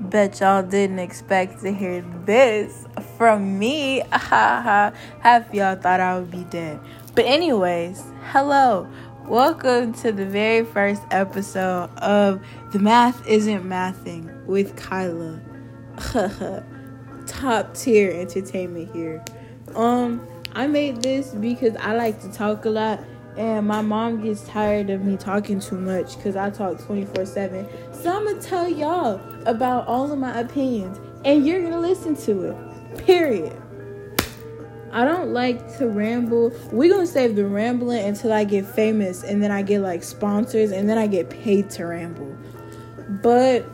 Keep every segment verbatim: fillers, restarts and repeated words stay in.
Bet y'all didn't expect to hear this from me. Haha, half y'all thought I would be dead. But anyways, hello. Welcome to the very first episode of The Math Isn't Mathing with Kyla. Top tier entertainment here. Um, I made this because I like to talk a lot. And my mom gets tired of me talking too much because I talk twenty-four seven. So I'm going to tell y'all about all of my opinions. And you're going to listen to it. Period. I don't like to ramble. We're going to save the rambling until I get famous. And then I get like sponsors. And then I get paid to ramble. But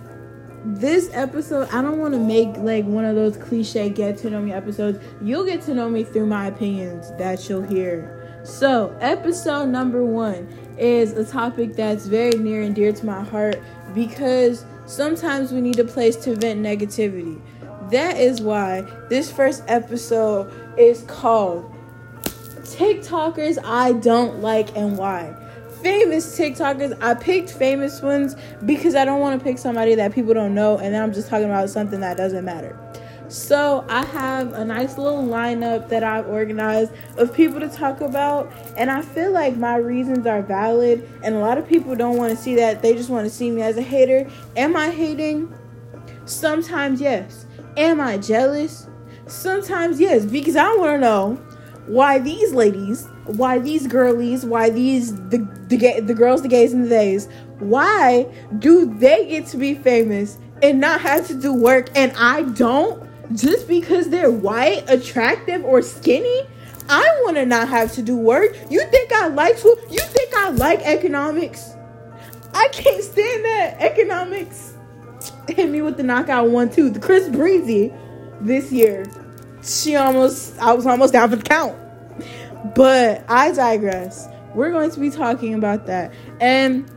this episode, I don't want to make like one of those cliche get to know me episodes. You'll get to know me through my opinions that you'll hear. So, episode number one is a topic that's very near and dear to my heart because sometimes we need a place to vent negativity. That is why this first episode is called TikTokers I Don't Like and Why. Famous TikTokers. I picked famous ones because I don't want to pick somebody that people don't know, and then I'm just talking about something that doesn't matter. So I have a nice little lineup that I've organized of people to talk about, and I feel like my reasons are valid, and a lot of people don't want to see that. They just want to see me as a hater. Am I hating? Sometimes yes. Am I jealous? Sometimes yes, because I want to know why these ladies, why these girlies, why these the the, ga- the girls, the gays, and the theys, why do they get to be famous and not have to do work and I don't? Just because they're white, attractive, or skinny, I want to not have to do work. You think I like school? You think I like economics? I can't stand that. Economics hit me with the knockout one, two. The Chris Breezy this year. She almost, I was almost down for the count. But I digress. We're going to be talking about that. And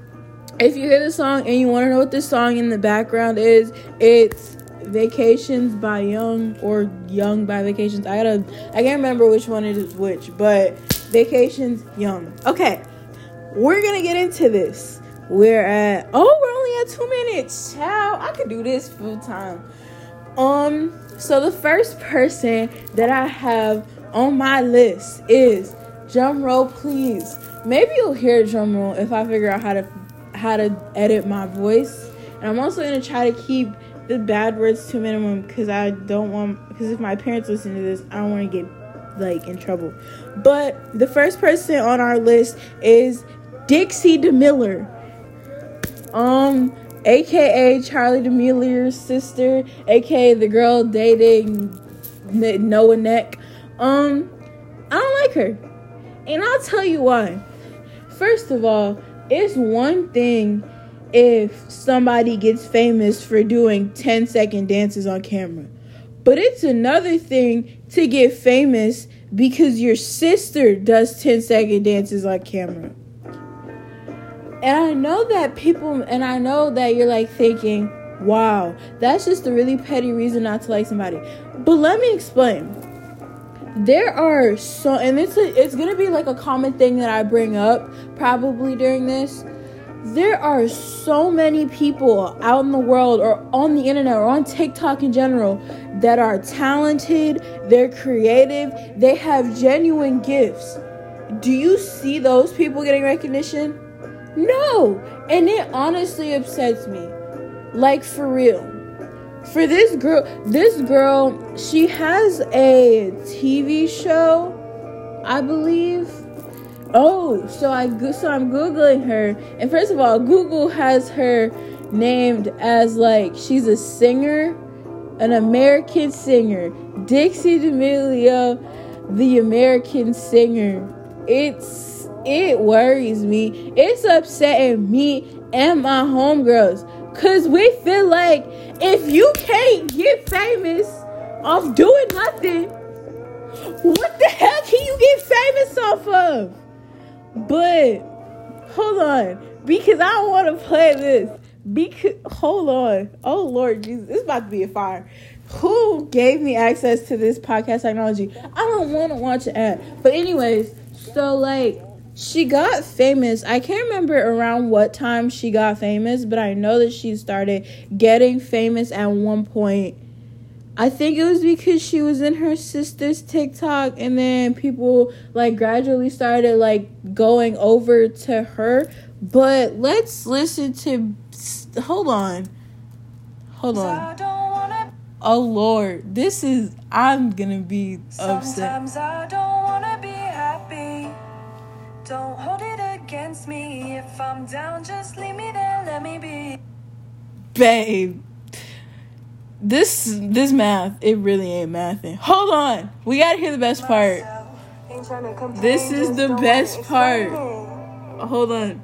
if you hear the song and you want to know what this song in the background is, it's Vacations by Young or Young by Vacations. I gotta I can't remember which one it is which, but Vacations Young. Okay, we're gonna get into this. We're at oh we're only at two minutes. Ciao, I could do this full time. Um so the first person that I have on my list is, drum roll please. Maybe you'll hear drum roll if I figure out how to how to edit my voice. And I'm also gonna try to keep the bad words to minimum because I don't want because if my parents listen to this, I don't want to get like in trouble. But the first person on our list is Dixie D'Amelio, um aka Charli D'Amelio's sister, aka the girl dating Noah Neck. um I don't like her, and I'll tell you why. First of all, it's one thing if somebody gets famous for doing ten second dances on camera, but it's another thing to get famous because your sister does ten second dances on camera. And I know that people, and I know that you're like thinking, wow, that's just a really petty reason not to like somebody. But let me explain. There are so, and it's a, it's gonna be like a common thing that I bring up probably during this. There are so many people out in the world or on the internet or on TikTok in general that are talented, they're creative, they have genuine gifts. Do you see those people getting recognition? No. And it honestly upsets me. Like, for real. For this girl, this girl, she has a T V show, I believe. Oh, so I so I'm Googling her, and first of all, Google has her named as like she's a singer, an American singer, Dixie D'Amelio, the American singer. It's it worries me. It's upsetting me and my homegirls, cause we feel like if you can't get famous off doing nothing, what the hell can you get famous off of? But hold on, because I don't want to play this. Because hold on, oh Lord Jesus, this is about to be a fire. Who gave me access to this podcast technology? I don't want to watch an ad. But anyways, so like she got famous. I can't remember around what time she got famous, but I know that she started getting famous at one point. I think it was because she was in her sister's TikTok, and then people like gradually started like going over to her. But let's listen to, hold on, hold on. Oh Lord, this is, I'm gonna be upset. Sometimes I don't wanna be happy. Don't hold it against me. If I'm down, just leave me there, let me be. Babe. This this math, it really ain't mathing. Hold on. We got to hear the best part. This is the best part. Hold on.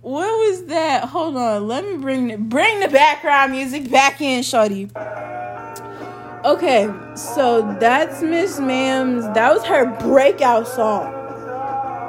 What was that? Hold on. Let me bring the, bring the background music back in, shawty. Okay, so that's Miss Ma'am's. That was her breakout song.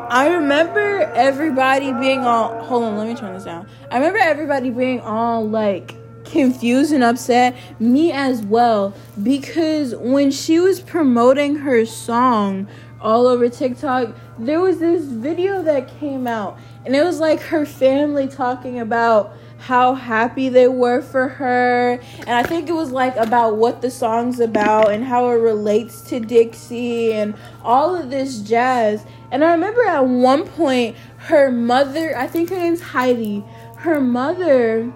I remember everybody being all, hold on, let me turn this down. I remember everybody being all, like, confused and upset. Me as well. Because when she was promoting her song all over TikTok, there was this video that came out. And it was, like, her family talking about how happy they were for her. And I think it was, like, about what the song's about and how it relates to Dixie and all of this jazz. And I remember at one point, her mother, I think her name's Heidi, her mother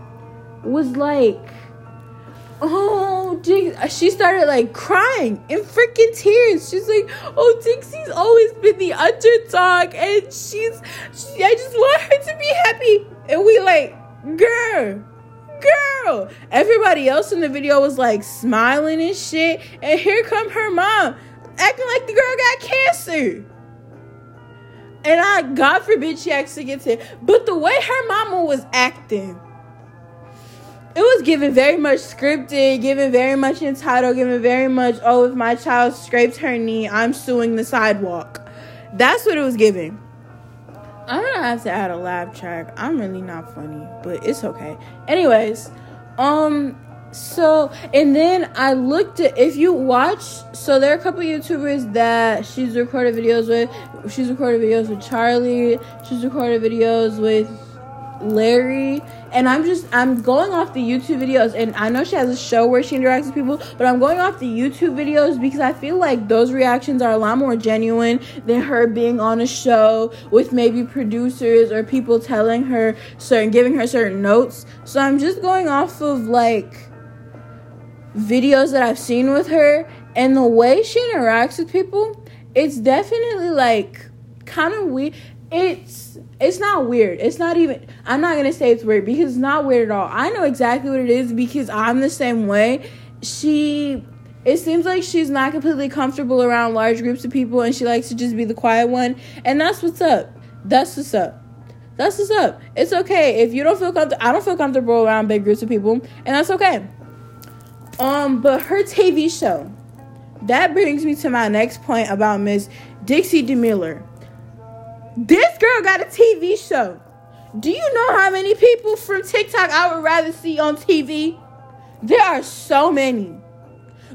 was like, oh, Dixie. She started, like, crying in freaking tears. She's like, oh, Dixie's always been the underdog, and she's, she, I just want her to be happy. And we like, girl, girl. Everybody else in the video was, like, smiling and shit. And here come her mom, acting like the girl got cancer. And I, God forbid she actually gets it. But the way her mama was acting, it was given very much scripted, given very much entitled, given very much, oh, if my child scrapes her knee, I'm suing the sidewalk. That's what it was giving. I'm going to have to add a laugh track. I'm really not funny, but it's okay. Anyways, um... so, and then I looked at, if you watch, so there are a couple YouTubers that she's recorded videos with. She's recorded videos with Charli. She's recorded videos with Larray. And I'm just, I'm going off the YouTube videos. And I know she has a show where she interacts with people, but I'm going off the YouTube videos because I feel like those reactions are a lot more genuine than her being on a show with maybe producers or people telling her certain, giving her certain notes. So I'm just going off of, like, videos that I've seen with her, and the way she interacts with people, it's definitely, like, kind of weird. It's it's not weird. It's not even, I'm not gonna say it's weird because it's not weird at all. I know exactly what it is because I'm the same way. She, it seems like she's not completely comfortable around large groups of people, and she likes to just be the quiet one. And that's what's up. That's what's up. That's what's up. It's okay if you don't feel comfortable. I don't feel comfortable around big groups of people, and that's okay. Um, but her T V show, that brings me to my next point about Miss Dixie D'Amelio. This girl got a T V show. Do you know how many people from TikTok I would rather see on T V? There are so many.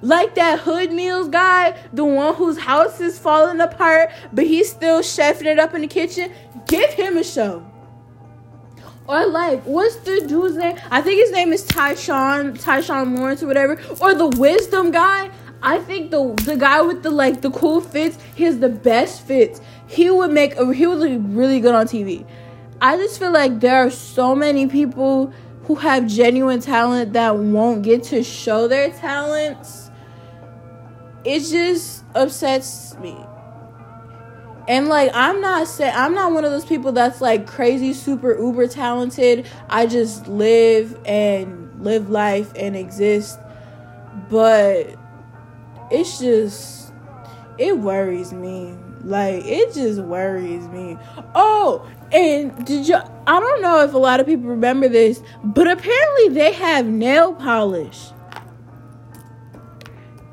Like that Hood Meals guy, the one whose house is falling apart, but he's still chefing it up in the kitchen. Give him a show. Or, like, what's the dude's name? I think his name is Tyshawn, Tyshawn Lawrence or whatever. Or the wisdom guy. I think the the guy with the, like, the cool fits, he has the best fits. He would make, a, he would look really good on T V. I just feel like there are so many people who have genuine talent that won't get to show their talents. It just upsets me. And, like, I'm not say- I'm not one of those people that's, like, crazy, super, uber talented. I just live and live life and exist. But it's just, it worries me. Like, it just worries me. Oh, and did you, I don't know if a lot of people remember this, but apparently they have nail polish.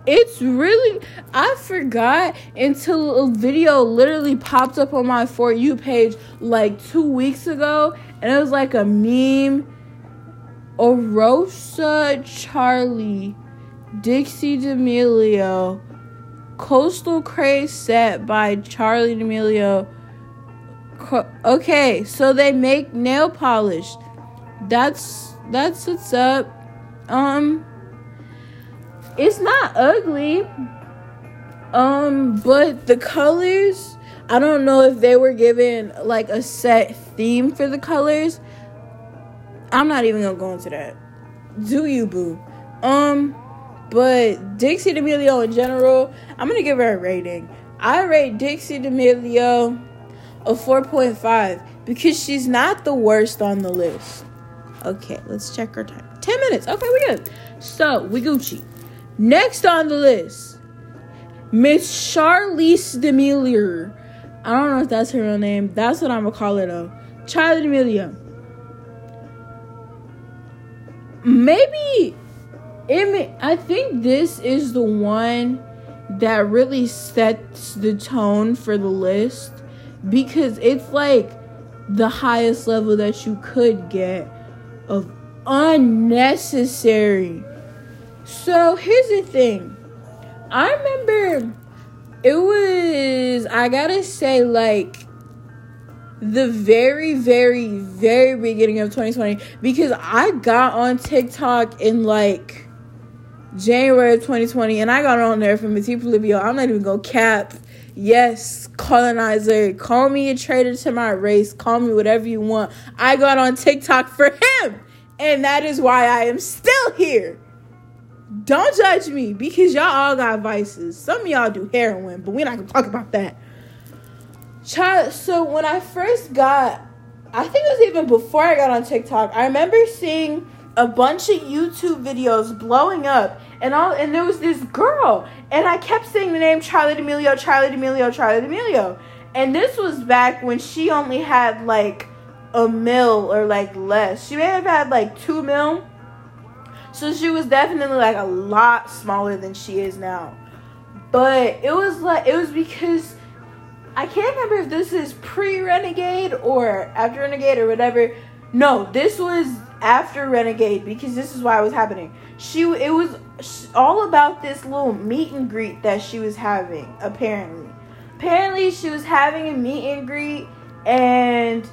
It's really, I forgot until a video literally popped up on my For You page like two weeks ago. And it was like a meme. Orosa Charli, Dixie D'Amelio, Coastal Craze set by Charli D'Amelio. Co- okay, so they make nail polish. That's that's what's up. Um, it's not ugly. Um, but the colors, I don't know if they were given like a set theme for the colors. I'm not even gonna go into that. Do you, boo? Um, but Dixie D'Amelio in general, I'm gonna give her a rating. I rate Dixie D'Amelio a four point five because she's not the worst on the list. Okay, let's check her time. ten minutes. Okay, we good. So, we Gucci. Next on the list, Miss Charli D'Amelio. I don't know if that's her real name. That's what I'm gonna call her though. Charli D'Amelio. Maybe it may, I think this is the one that really sets the tone for the list because it's like the highest level that you could get of unnecessary. So here's the thing. I remember it was, I gotta say, like the very, very, very beginning of twenty twenty, because I got on TikTok in like January of twenty twenty, and I got on there from Matipa Livio. I'm not even gonna cap. Yes, colonizer, call me a traitor to my race, call me whatever you want. I got on TikTok for him, and that is why I am still here. Don't judge me, because y'all all got vices. Some of y'all do heroin, but we're not gonna talk about that. Child, so when I first got, I think it was even before I got on TikTok, I remember seeing a bunch of YouTube videos blowing up, and all, and there was this girl, and I kept seeing the name Charli D'Amelio, Charli D'Amelio, Charli D'Amelio, and this was back when she only had like a mil or like less. She may have had like two mil, so she was definitely like a lot smaller than she is now. But it was like it was because. I can't remember if this is pre-Renegade or after Renegade or whatever. No, this was after Renegade because this is why it was happening. She, it was all about this little meet and greet that she was having, apparently. Apparently, she was having a meet and greet and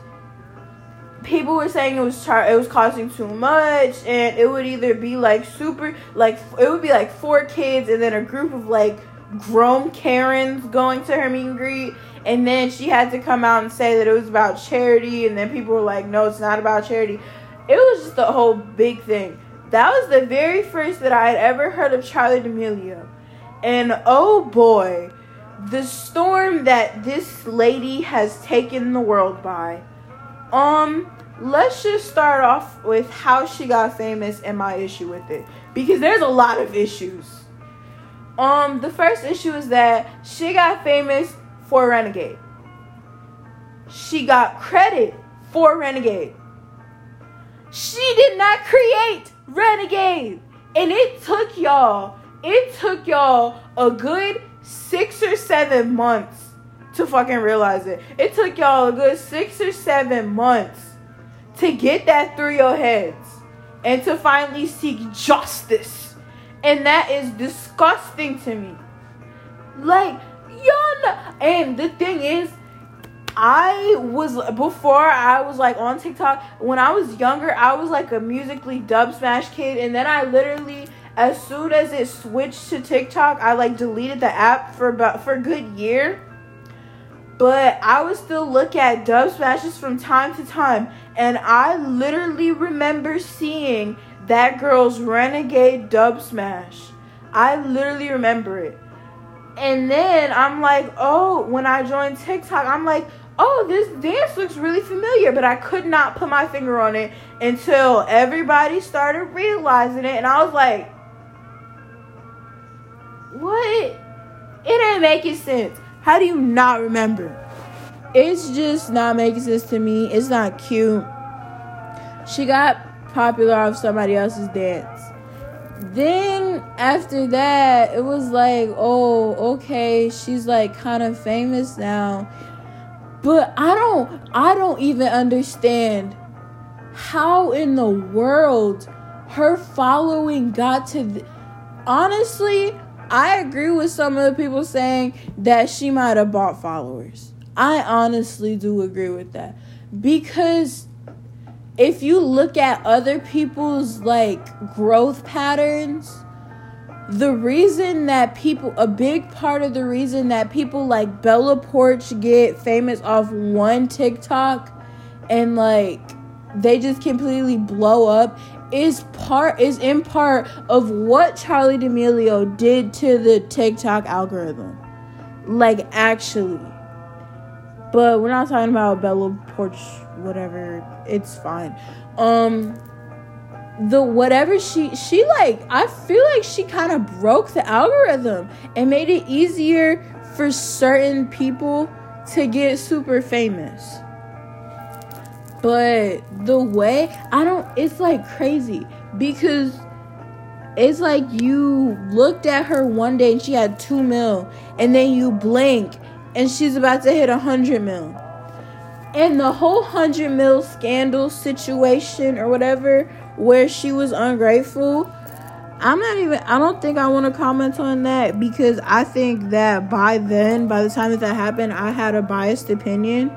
people were saying it was char- it was costing too much, and it would either be like super, like it would be like four kids and then a group of like grown Karens going to her meet and greet, and then she had to come out and say that it was about charity, and then people were like, no, it's not about charity. It was just a whole big thing. That was the very first that I had ever heard of Charli D'Amelio, and oh boy, the storm that this lady has taken the world by. Um let's just start off with how she got famous and my issue with it, because there's a lot of issues. Um, the first issue is that she got famous for Renegade. She got credit for Renegade. She did not create Renegade. And it took y'all, it took y'all a good six or seven months to fucking realize it. It took y'all a good six or seven months to get that through your heads and to finally seek justice. And that is disgusting to me. Like, y'all know. And the thing is, I was, before I was like on TikTok, when I was younger, I was like a Musical.ly Dub Smash kid. And then I literally, as soon as it switched to TikTok, I like deleted the app for about, for a good year. But I would still look at Dub Smashes from time to time. And I literally remember seeing that girl's Renegade Dub Smash. I literally remember it. And then I'm like, oh, when I joined TikTok, I'm like, oh, this dance looks really familiar. But I could not put my finger on it until everybody started realizing it. And I was like, what? It ain't making sense. How do you not remember? It's just not making sense to me. It's not cute. She got popular off somebody else's dance. Then after that, it was like, oh, okay, she's like kind of famous now, but I don't I don't even understand how in the world her following got to th- honestly I agree with some of the people saying that she might have bought followers. I honestly do agree with that. Because if you look at other people's, like, growth patterns, the reason that people, a big part of the reason that people like Bella Porch get famous off one TikTok and, like, they just completely blow up is part, is in part of what Charli D'Amelio did to the TikTok algorithm. Like, actually. But we're not talking about Bella Porch, whatever. It's fine. Um, the whatever she, she like, I feel like she kind of broke the algorithm and made it easier for certain people to get super famous. But the way, I don't, it's like crazy because it's like you looked at her one day and she had two mil and then you blink and she's about to hit a hundred mil. And the whole hundred mil scandal situation or whatever, where she was ungrateful, I'm not even, I don't think I want to comment on that because I think that by then, by the time that that happened, I had a biased opinion.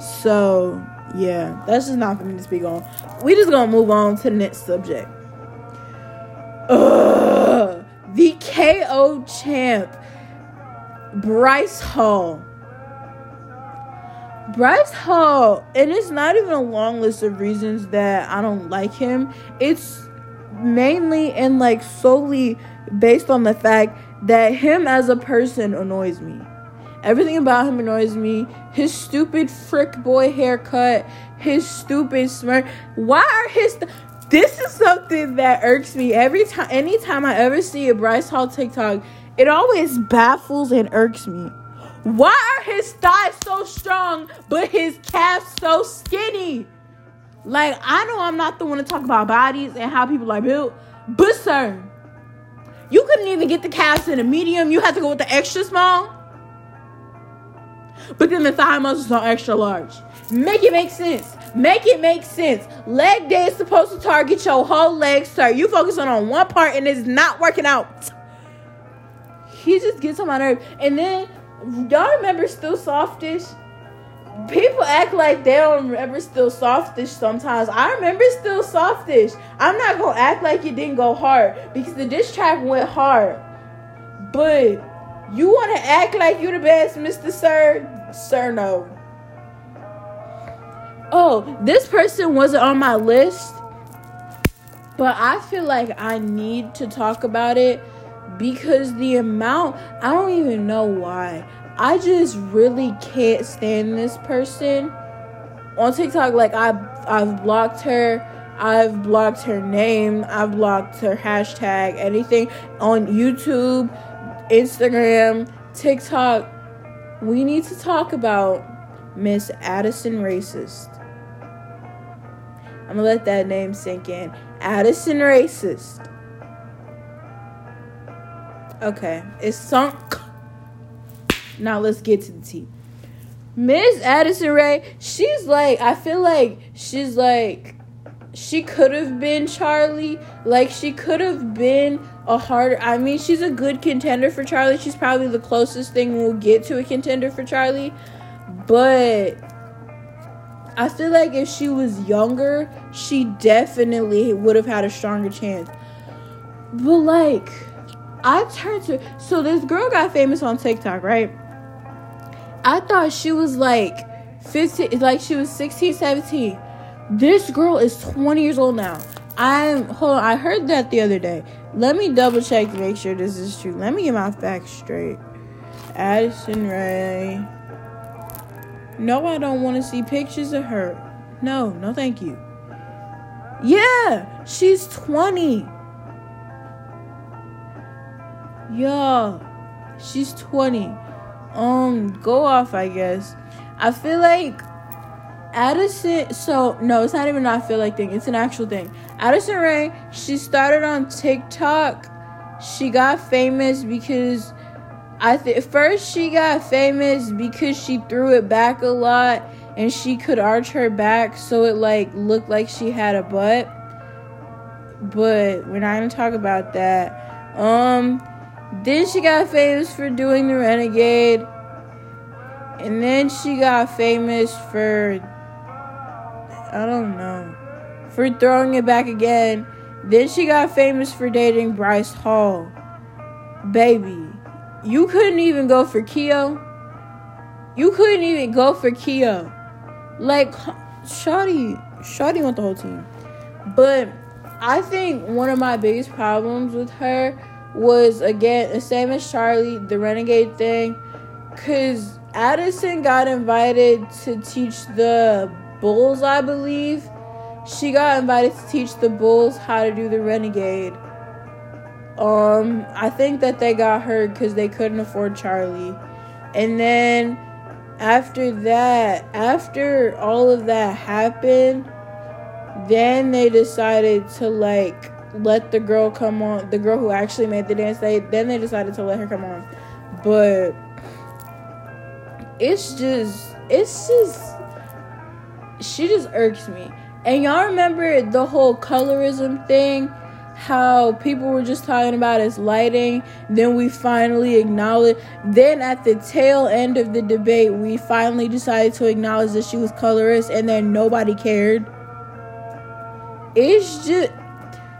So yeah, that's just not for me to speak on. We just gonna move on to the next subject. Ugh, the K O champ, Bryce Hall. Bryce Hall, and it's not even a long list of reasons that I don't like him. It's mainly and, like, solely based on the fact that him as a person annoys me. Everything about him annoys me. His stupid frick boy haircut. His stupid smirk. Why are his... Th- this is something that irks me. Every time... Anytime I ever see a Bryce Hall TikTok, it always baffles and irks me. Why are his thighs so strong, but his calves so skinny? Like, I know I'm not the one to talk about bodies and how people are built, but sir, you couldn't even get the calves in a medium. You had to go with the extra small. But then the thigh muscles are extra large. Make it make sense. Make it make sense. Leg day is supposed to target your whole leg, sir. You focusing on one part and it's not working out. He just gets on my nerve. And then, y'all remember Still Softish? People act like they don't remember Still Softish sometimes. I remember Still Softish. I'm not going to act like it didn't go hard because the diss track went hard. But you want to act like you the best, Mister Sir? Sir, no. Oh, this person wasn't on my list, but I feel like I need to talk about it because the amount, I don't even know why. I just really can't stand this person on TikTok. Like, I, I've blocked her. I've blocked her name. I've blocked her hashtag, anything on YouTube, Instagram, TikTok. We need to talk about Miss Addison Racist. I'm gonna let that name sink in. Addison Racist. Okay, it's sunk. Now let's get to the tea. Miss Addison Rae, she's like, I feel like she's like, she could have been Charli. Like, she could have been a harder, I mean, she's a good contender for Charli. She's probably the closest thing we'll get to a contender for Charli. But I feel like if she was younger, she definitely would have had a stronger chance. But, like, I turned to, so this girl got famous on TikTok, right? I thought she was like fifteen, like she was sixteen, seventeen. This girl is twenty years old now. I'm, hold on, I heard that the other day. Let me double check to make sure this is true. Let me get my facts straight. Addison Rae. No, I don't want to see pictures of her. No, no thank you. Yeah, she's twenty. Yo, she's twenty. Um, go off, I guess. I feel like Addison... So, no, it's not even an I feel like thing. It's an actual thing. Addison Rae, she started on TikTok. She got famous because... I think first she got famous because she threw it back a lot and she could arch her back so it, like, looked like she had a butt. But we're not going to talk about that. Um... Then she got famous for doing the Renegade. And then she got famous for, I don't know, for throwing it back again. Then she got famous for dating Bryce Hall. Baby, you couldn't even go for Keo. You couldn't even go for Keo. Like, Shawty, Shawty went the whole team. But I think one of my biggest problems with her was, again, the same as Charli, the Renegade thing. Because Addison got invited to teach the Bulls, I believe. She got invited to teach the Bulls how to do the Renegade. Um, I think that they got her because they couldn't afford Charli. And then after that, after all of that happened, then they decided to, like, let the girl come on. The girl who actually made the dance, they then they decided to let her come on. But it's just, it's just, she just irks me. And y'all remember the whole colorism thing? How people were just talking about it's lighting. Then we finally acknowledge. Then at the tail end of the debate, we finally decided to acknowledge that she was colorist, and then nobody cared. It's just,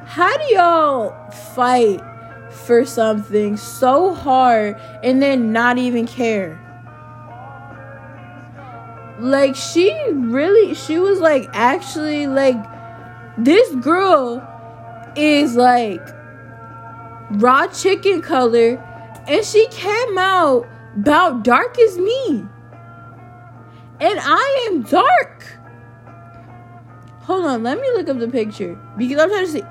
how do y'all fight for something so hard and then not even care? Like, she really, she was like, actually, like, this girl is like raw chicken color, and she came out about dark as me, and I am dark. Hold on, let me look up the picture, because I'm trying to see.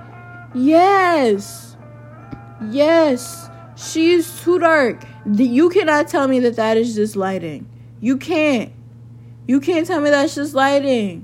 Yes, yes, she is too dark. You cannot tell me that that is just lighting. You can't. You can't tell me that's just lighting.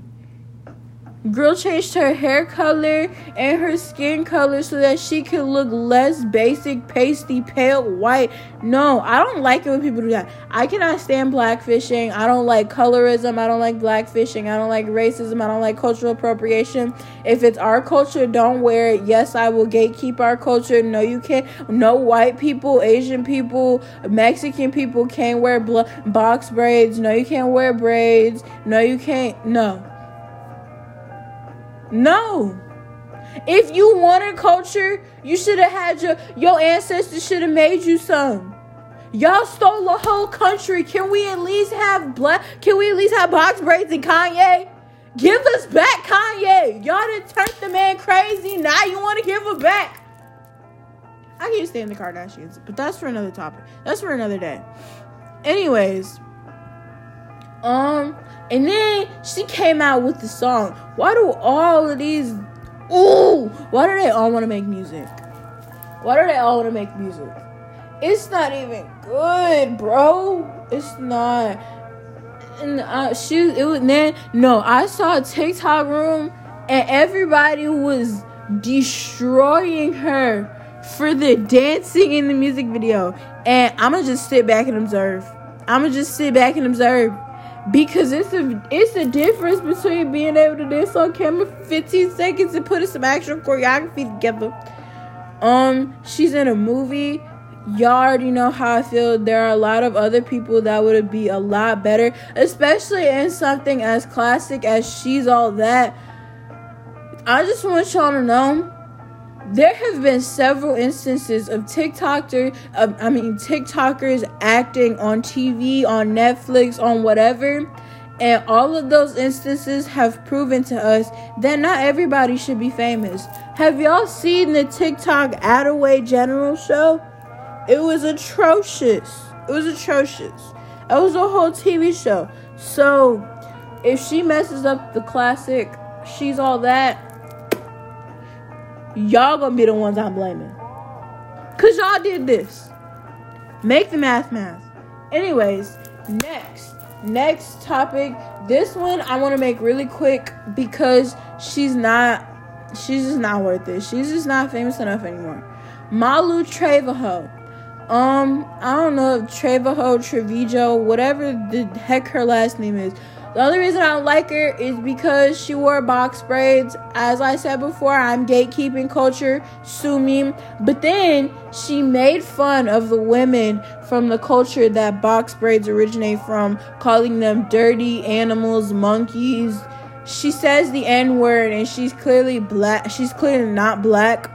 Girl changed her hair color and her skin color so that she could look less basic, pasty, pale, white. No, I don't like it when people do that. I cannot stand blackfishing. I don't like colorism. I don't like blackfishing. I don't like racism. I don't like cultural appropriation. If it's our culture, don't wear it. Yes, I will gatekeep our culture. No, you can't. No white people, Asian people, Mexican people can't wear bl- box braids. No, you can't wear braids. No, you can't. No. No. If you wanted culture, you should have had your your ancestors should have made you some. Y'all stole a whole country. Can we at least have black? Can we at least have box braids and Kanye? Give us back Kanye. Y'all done turned the man crazy. Now you want to give him back. I can't stand the Kardashians, but that's for another topic. That's for another day. Anyways, um. And then she came out with the song. Why do all of these... Ooh! Why do they all want to make music? Why do they all want to make music? It's not even good, bro. It's not. And I, she, it was, then, no, I saw a TikTok room and everybody was destroying her for the dancing in the music video. And I'm going to just sit back and observe. I'm going to just sit back and observe. Because it's a it's a difference between being able to dance on camera for fifteen seconds and putting some actual choreography together. Um, she's in a movie. Y'all already know how I feel. There are a lot of other people that would be a lot better, especially in something as classic as She's All That. I just want y'all to know there have been several instances of TikToker, uh, I mean, TikTokers acting on T V, on Netflix, on whatever. And all of those instances have proven to us that not everybody should be famous. Have y'all seen the TikTok Attaway General show? It was atrocious. It was atrocious. It was a whole T V show. So if she messes up the classic She's All That, y'all gonna be the ones I'm blaming. Cause y'all did this. Make the math math. Anyways, next. Next topic. This one I want to make really quick because she's not, she's just not worth it. She's just not famous enough anymore. Malu Trevejo. Um, I don't know if Trevejo, Trevejo, whatever the heck her last name is. The only reason I don't like her is because she wore box braids. As I said before, I'm gatekeeping culture. Sue me. But then she made fun of the women from the culture that box braids originate from, calling them dirty animals, monkeys. She says the N-word, and she's clearly black. She's clearly not black.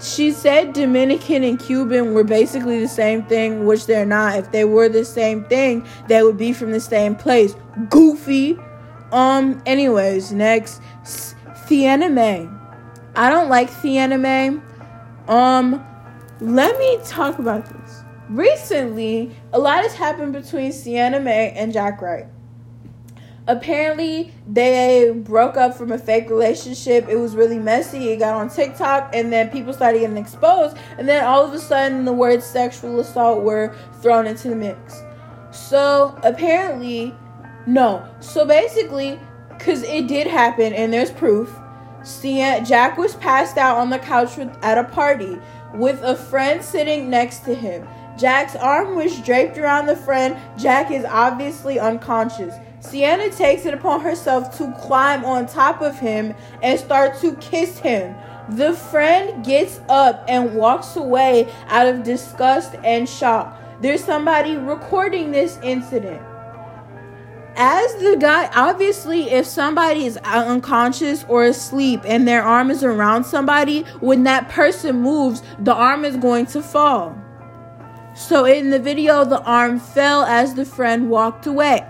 She said Dominican and Cuban were basically the same thing, which they're not. If they were the same thing, they would be from the same place. Goofy. Um, anyways, next. Sienna Mae. I don't like Sienna Mae. Um, let me talk about this. Recently, a lot has happened between Sienna Mae and Jack Wright. Apparently, they broke up from a fake relationship. It was really messy. It got on TikTok, and then people started getting exposed. And then all of a sudden, the words sexual assault were thrown into the mix. So, apparently, no. So, basically, because it did happen, and there's proof, Jack was passed out on the couch with, at a party with a friend sitting next to him. Jack's arm was draped around the friend. Jack is obviously unconscious. Sienna takes it upon herself to climb on top of him and start to kiss him. The friend gets up and walks away out of disgust and shock. There's somebody recording this incident. As the guy, obviously, if somebody is unconscious or asleep and their arm is around somebody, when that person moves, the arm is going to fall. So in the video, the arm fell as the friend walked away.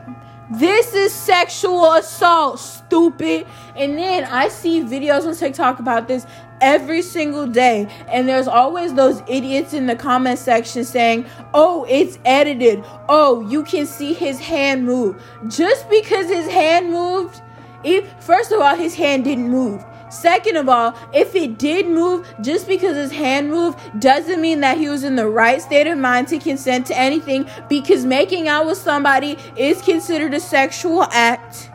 This is sexual assault, stupid. And then I see videos on TikTok about this every single day. And there's always those idiots in the comment section saying, oh, it's edited. Oh, you can see his hand move. Just because his hand moved, if, first of all, his hand didn't move. Second of all, if it did move, just because his hand moved doesn't mean that he was in the right state of mind to consent to anything, because making out with somebody is considered a sexual act.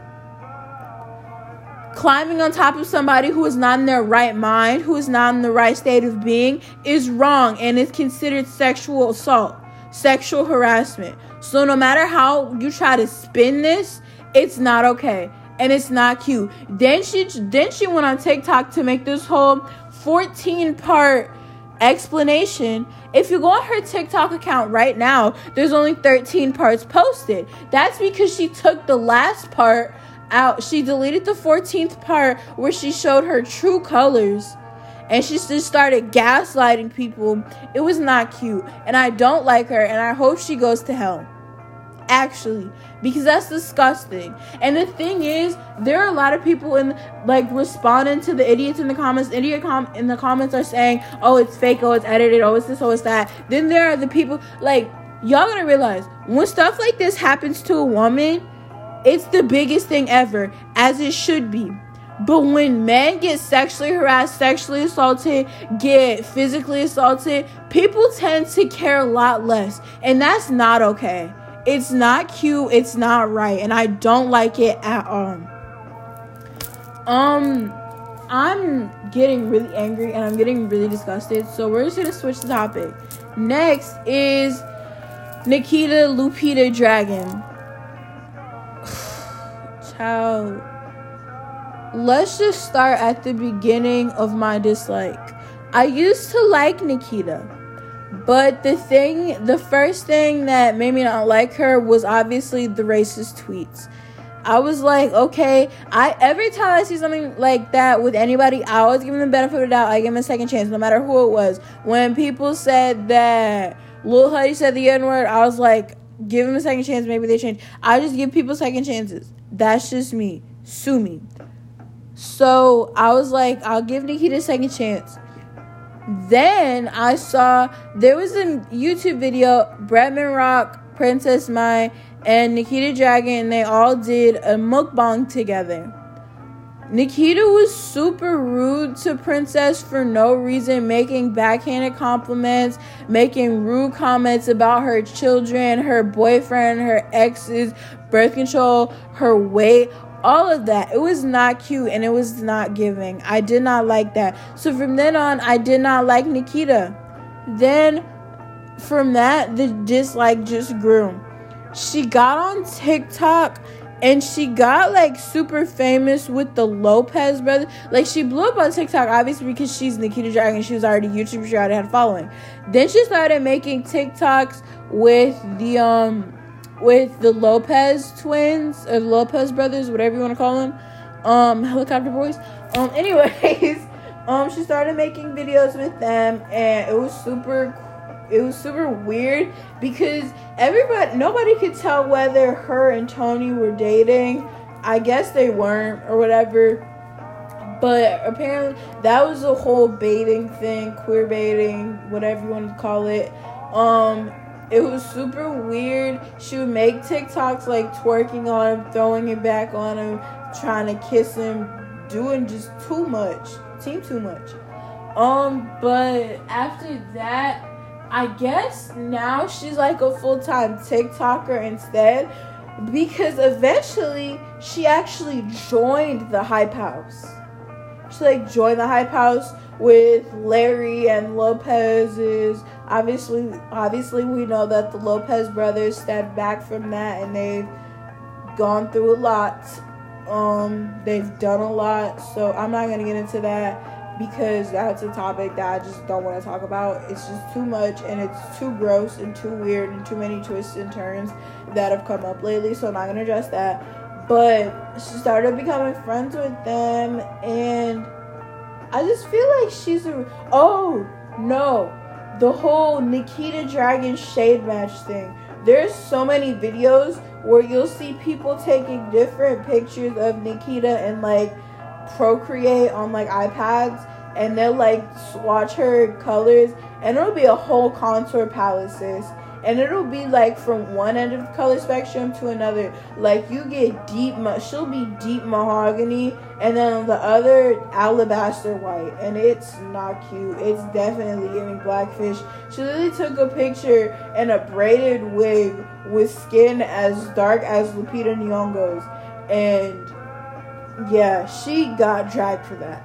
Climbing on top of somebody who is not in their right mind, who is not in the right state of being, is wrong and is considered sexual assault, sexual harassment. So no matter how you try to spin this, it's not okay. And it's not cute. Then she then she went on TikTok to make this whole fourteen-part explanation. If you go on her TikTok account right now, there's only thirteen parts posted. That's because she took the last part out. She deleted the fourteenth part where she showed her true colors. And she just started gaslighting people. It was not cute. And I don't like her. And I hope she goes to hell. Actually, because that's disgusting. And the thing is, there are a lot of people in like responding to the idiots in the comments. Idiot com- in the comments are saying, oh, it's fake, oh, it's edited, oh, it's this, oh, it's that. Then there are the people like, y'all gotta realize, when stuff like this happens to a woman, it's the biggest thing ever, as it should be. But when men get sexually harassed, sexually assaulted, get physically assaulted, people tend to care a lot less. And that's not okay. It's not cute, it's not right, and I don't like it at all. Um, I'm getting really angry, and I'm getting really disgusted, so we're just going to switch the topic. Next is Nikita Lupita Dragun. Child. Let's just start at the beginning of my dislike. I used to like Nikita. But the thing, the first thing that made me not like her was obviously the racist tweets. I was like, okay, I every time I see something like that with anybody, I always give them the benefit of the doubt. I give them a second chance, no matter who it was. When people said that Lil' Huddy said the N-word, I was like, give them a second chance, maybe they change. I just give people second chances. That's just me. Sue me. So I was like, I'll give Nikita a second chance. Then I saw there was a YouTube video, Bretman Rock, Princess Mai, and Nikita Dragun, and they all did a mukbang together. Nikita was super rude to Princess for no reason, making backhanded compliments, making rude comments about her children, her boyfriend, her exes, birth control, her weight. All of that. It was not cute and it was not giving. I did not like that. So from then on, I did not like Nikita. Then from that, the dislike just grew. She got on TikTok And she got, like, super famous with the Lopez brothers. Like, she blew up on TikTok, obviously, because she's Nikita Dragun. She was already a YouTuber. She already had a following. Then she started making TikToks with the, um, with the Lopez twins, or Lopez brothers, whatever you want to call them. Um, helicopter boys. Um, anyways, um, she started making videos with them, and it was super cool. It was super weird because everybody, nobody could tell whether her and Tony were dating. I guess they weren't or whatever. But apparently that was a whole baiting thing, queer baiting, whatever you want to call it. Um, it was super weird. She would make TikToks like twerking on him, throwing it back on him, trying to kiss him, doing just too much, team too much. Um, but after that, I guess now she's like a full-time TikToker instead, because eventually she actually joined the Hype House. She like joined the Hype House with Larray and Lopez's. Obviously, obviously we know that the Lopez brothers stepped back from that and they've gone through a lot. Um, they've done a lot, so I'm not gonna get into that, because that's a topic that I just don't want to talk about. It's just too much, and it's too gross and too weird and too many twists and turns that have come up lately, so I'm not going to address that. But she started becoming friends with them, and I just feel like she's a... Oh, no. The whole Nikita Dragun shade match thing. There's so many videos where you'll see people taking different pictures of Nikita and, like, Procreate on like iPads, and they'll like swatch her colors, and it'll be a whole contour palette, sis, and it'll be like from one end of the color spectrum to another. Like, you get deep ma- she'll be deep mahogany, and then on the other alabaster white, and it's not cute. It's definitely giving blackfish. She literally took a picture in a braided wig with skin as dark as Lupita Nyong'o's, and yeah, she got dragged for that.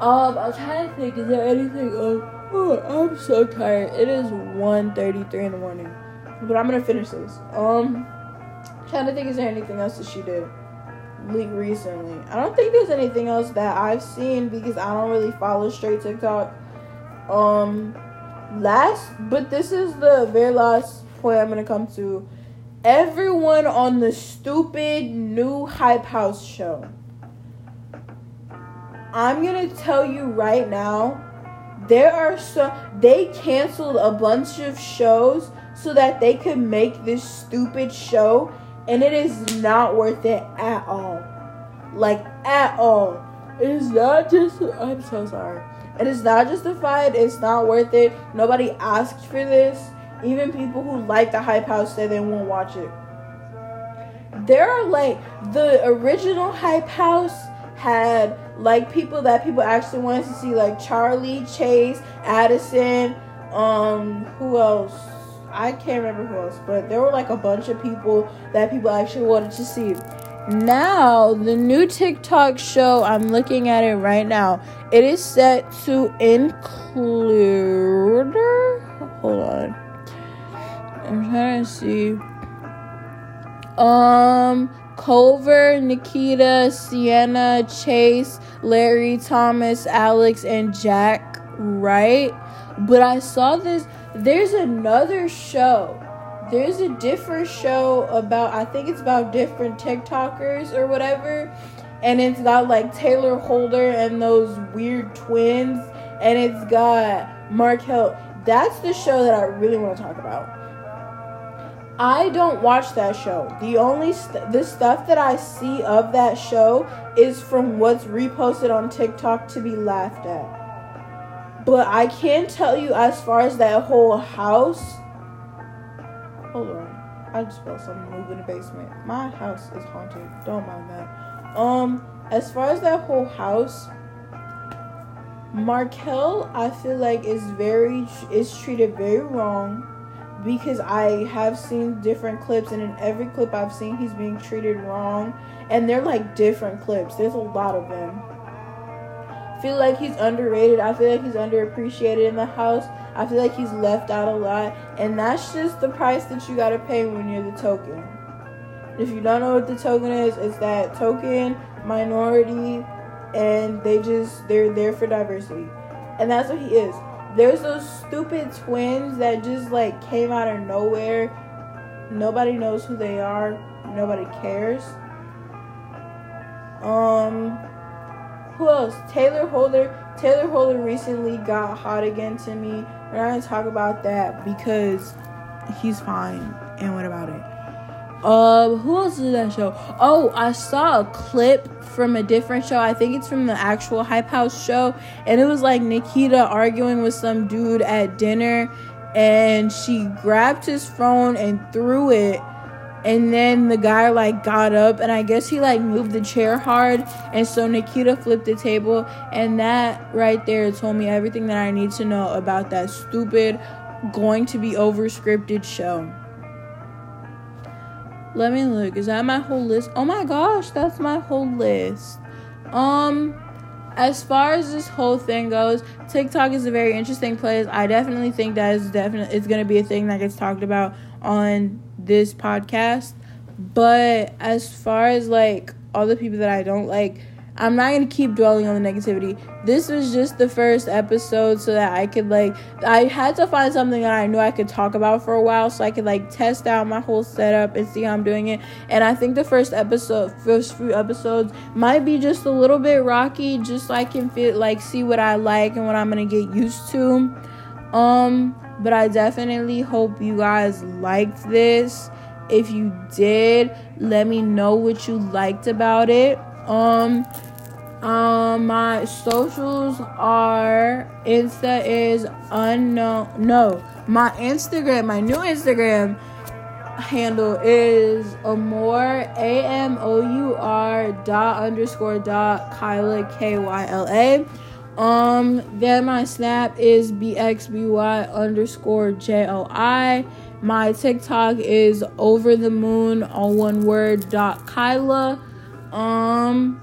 Um, I'm trying to think, is there anything else? Oh, I'm so tired. It is one thirty-three in the morning. But I'm going to finish this. Um, I'm trying to think, is there anything else that she did leak recently? I don't think there's anything else that I've seen, because I don't really follow straight TikTok. Um, last, but this is the very last point I'm going to come to. Everyone on the stupid new Hype House show. I'm gonna tell you right now, there are so they canceled a bunch of shows so that they could make this stupid show, and it is not worth it at all. Like, at all. It is not just I'm so sorry. It is not justified, it's not worth it. Nobody asked for this. Even people who like the Hype House say they won't watch it. There are, like, the original Hype House had, like, people that people actually wanted to see, like Charli, Chase, Addison, um, who else? I can't remember who else, but there were, like, a bunch of people that people actually wanted to see. Now, the new TikTok show, I'm looking at it right now, it is set to include... Hold on. I'm trying to see. Um, Culver, Nikita, Sienna, Chase, Larray, Thomas, Alex, and Jack Wright. But I saw this. There's another show. There's a different show about, I think it's about different TikTokers or whatever. And it's got like Taylor Holder and those weird twins. And it's got Markell. That's the show that I really want to talk about. I don't watch that show. The only st- the stuff that I see of that show is from what's reposted on TikTok to be laughed at. But I can tell you, as far as that whole house, hold on, I just felt something move in the basement. My house is haunted. Don't mind that. Um, as far as that whole house, Markell, I feel like is very is treated very wrong. Because I have seen different clips, and in every clip I've seen, he's being treated wrong. And they're like different clips. There's a lot of them. I feel like he's underrated. I feel like he's underappreciated in the house. I feel like he's left out a lot. And that's just the price that you gotta pay when you're the token. If you don't know what the token is, it's that token minority, and they just, they're there for diversity. And that's what he is. There's those stupid twins that just, like, came out of nowhere. Nobody knows who they are. Nobody cares. Um, who else? Taylor Holder. Taylor Holder recently got hot again to me. We're not going to talk about that because he's fine. And what about it? Um, uh, who else did that show? Oh, I saw a clip from a different show. I think it's from the actual Hype House show. And it was like Nikita arguing with some dude at dinner. And she grabbed his phone and threw it. And then the guy, like, got up. And I guess he, like, moved the chair hard. And so Nikita flipped the table. And that right there told me everything that I need to know about that stupid, going to be over-scripted show. Let me look. Is that my whole list? Oh my gosh, that's my whole list. Um, as far as this whole thing goes, TikTok is a very interesting place. I definitely think that is definitely it's gonna be a thing that gets talked about on this podcast. But as far as like all the people that I don't like, I'm not gonna keep dwelling on the negativity. This was just the first episode so that I could like I had to find something that I knew I could talk about for a while so I could like test out my whole setup and see how I'm doing it. And I think the first episode first few episodes might be just a little bit rocky, just so I can feel like see what I like and what I'm gonna get used to. Um but I definitely hope you guys liked this. If you did, let me know what you liked about it. Um, um, my socials are, Insta is unknown, no, my Instagram, my new Instagram handle is Amour, A M O U R dot underscore dot Kyla, K Y L A. Um, then my Snap is B X B Y underscore J O I. My TikTok is over the moon, all one word, dot Kyla. Um,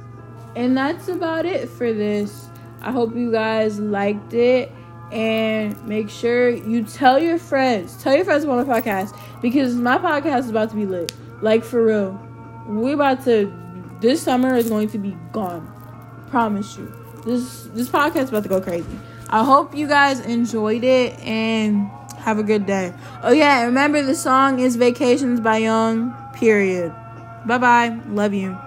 and that's about it for this. I hope you guys liked it, and make sure you tell your friends, tell your friends about my podcast, because my podcast is about to be lit. Like, for real, we about to, this summer is going to be gone. Promise you. This, this podcast is about to go crazy. I hope you guys enjoyed it, and have a good day. Oh yeah, remember the song is Vacations by Young, period. Bye-bye. Love you.